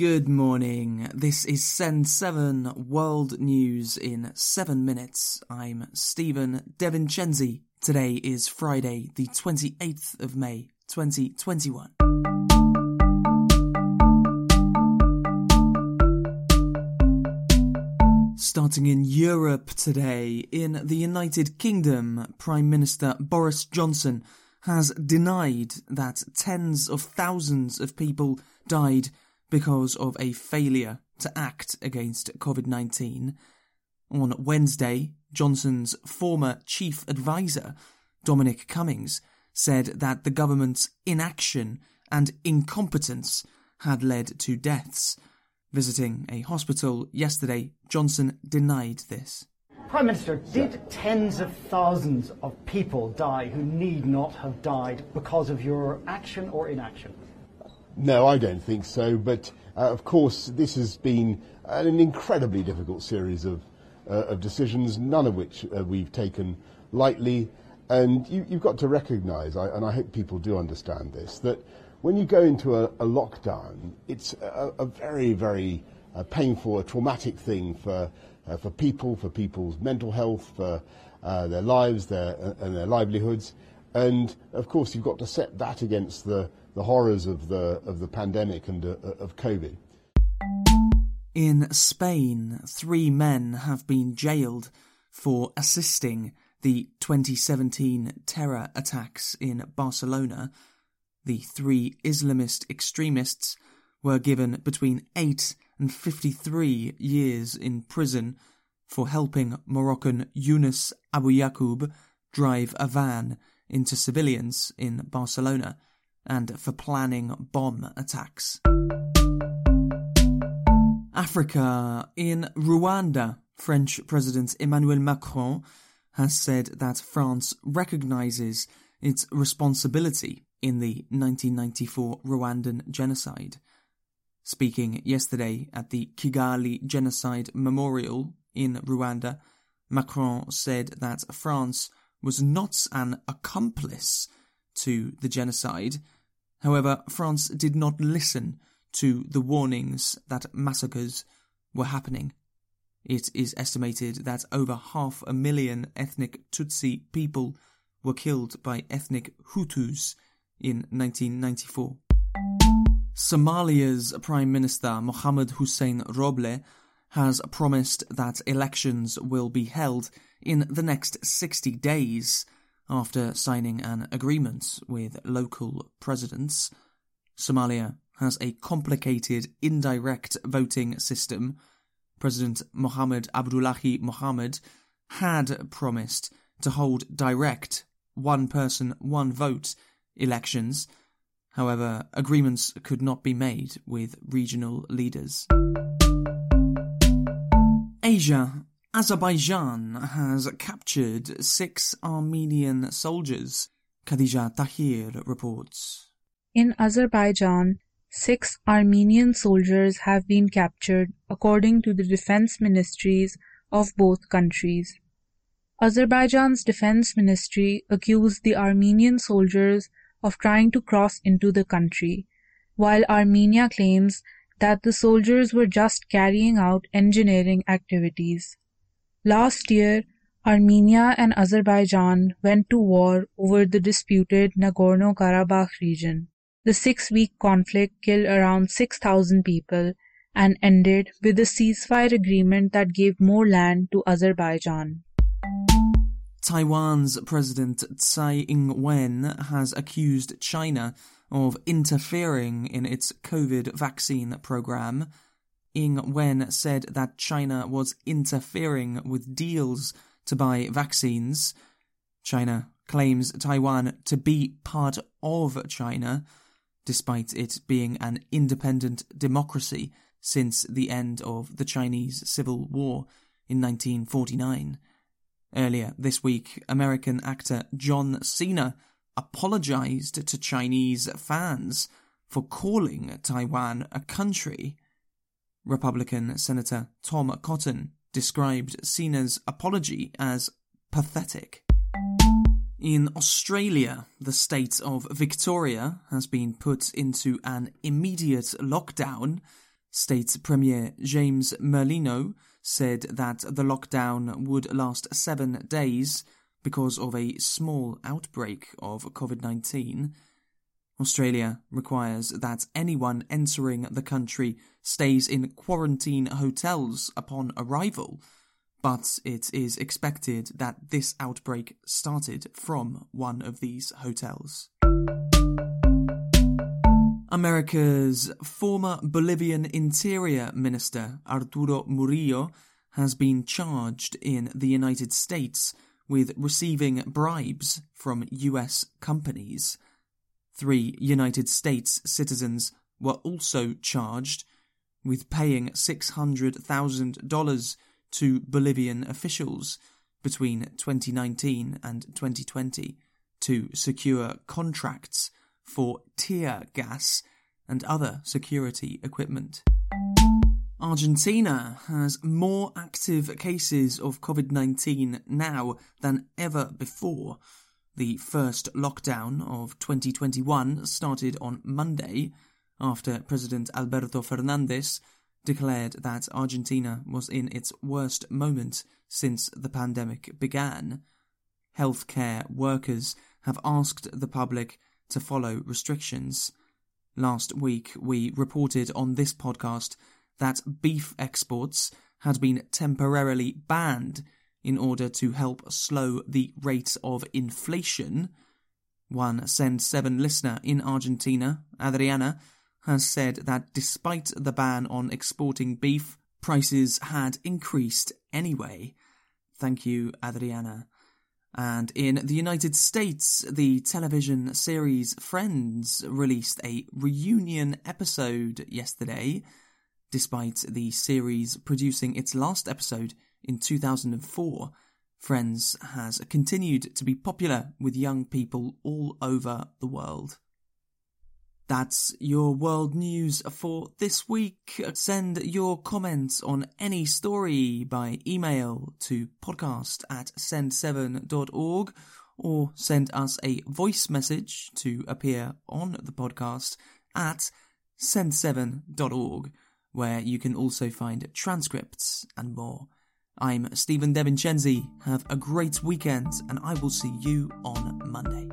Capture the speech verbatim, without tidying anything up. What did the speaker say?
Good morning, this is Send seven World News in seven minutes. I'm Stephen Devincenzi. Today is Friday, the twenty-eighth of May, twenty twenty-one. Starting in Europe today, in the United Kingdom, Prime Minister Boris Johnson has denied that tens of thousands of people died because of a failure to act against COVID nineteen. On Wednesday, Johnson's former chief advisor, Dominic Cummings, said that the government's inaction and incompetence had led to deaths. Visiting a hospital yesterday, Johnson denied this. Prime Minister, did tens of thousands of people die who need not have died because of your action or inaction? No, I don't think so, but uh, of course this has been an incredibly difficult series of, uh, of decisions, none of which uh, we've taken lightly, and you, you've got to recognise, I, and I hope people do understand this, that when you go into a, a lockdown, it's a, a very, very uh, painful, a traumatic thing for, uh, for people, for people's mental health, for uh, their lives their, uh, and their livelihoods, and of course you've got to set that against the the horrors of the of the pandemic and uh, of COVID. In Spain, three men have been jailed for assisting the twenty seventeen terror attacks in Barcelona. The three Islamist extremists were given between eight and fifty-three years in prison for helping Moroccan Yunus Abu Yaqub drive a van into civilians in Barcelona, and for planning bomb attacks. Africa. In Rwanda, French President Emmanuel Macron has said that France recognises its responsibility in the nineteen ninety-four Rwandan genocide. Speaking yesterday at the Kigali Genocide Memorial in Rwanda, Macron said that France was not an accomplice to the genocide. However, France did not listen to the warnings that massacres were happening. It is estimated that over half a million ethnic Tutsi people were killed by ethnic Hutus in nineteen ninety-four. Somalia's Prime Minister Mohamed Hussein Roble has promised that elections will be held in the next sixty days. After signing an agreement with local presidents. Somalia has a complicated indirect voting system. President Mohammed Abdullahi Mohammed had promised to hold direct one person, one vote elections. However, agreements could not be made with regional leaders. Asia. Azerbaijan has captured six Armenian soldiers, Kadija Tahir reports. In Azerbaijan, six Armenian soldiers have been captured, according to the defense ministries of both countries. Azerbaijan's defense ministry accused the Armenian soldiers of trying to cross into the country, while Armenia claims that the soldiers were just carrying out engineering activities. Last year, Armenia and Azerbaijan went to war over the disputed Nagorno-Karabakh region. The six-week conflict killed around six thousand people and ended with a ceasefire agreement that gave more land to Azerbaijan. Taiwan's President Tsai Ing-wen has accused China of interfering in its COVID vaccine program. Ing-wen said that China was interfering with deals to buy vaccines. China claims Taiwan to be part of China, despite it being an independent democracy since the end of the Chinese Civil War in nineteen forty-nine. Earlier this week, American actor John Cena apologised to Chinese fans for calling Taiwan a country. Republican Senator Tom Cotton described Cena's apology as pathetic. In Australia, the state of Victoria has been put into an immediate lockdown State Premier James Merlino said that the lockdown would last seven days because of a small outbreak of COVID nineteen. Australia requires that anyone entering the country stays in quarantine hotels upon arrival, but it is expected that this outbreak started from one of these hotels. America's former Bolivian Interior Minister Arturo Murillo has been charged in the United States with receiving bribes from U S companies. Three United States citizens were also charged with paying six hundred thousand dollars to Bolivian officials between twenty nineteen and twenty twenty to secure contracts for tear gas and other security equipment. Argentina has more active cases of COVID nineteen now than ever before. The first lockdown of twenty twenty-one started on Monday after President Alberto Fernández declared that Argentina was in its worst moment since the pandemic began. Healthcare workers have asked the public to follow restrictions. Last week, we reported on this podcast that beef exports had been temporarily banned in order to help slow the rate of inflation. One Send seven listener in Argentina, Adriana, has said that despite the ban on exporting beef, prices had increased anyway. Thank you, Adriana. And in the United States, the television series Friends released a reunion episode yesterday, despite the series producing its last episode in two thousand four. Friends has continued to be popular with young people all over the world. That's your world news for this week. Send your comments on any story by email to podcast at send seven dot org, or send us a voice message to appear on the podcast at send seven dot org, where you can also find transcripts and more. I'm Stephen Devincenzi. Have a great weekend, and I will see you on Monday.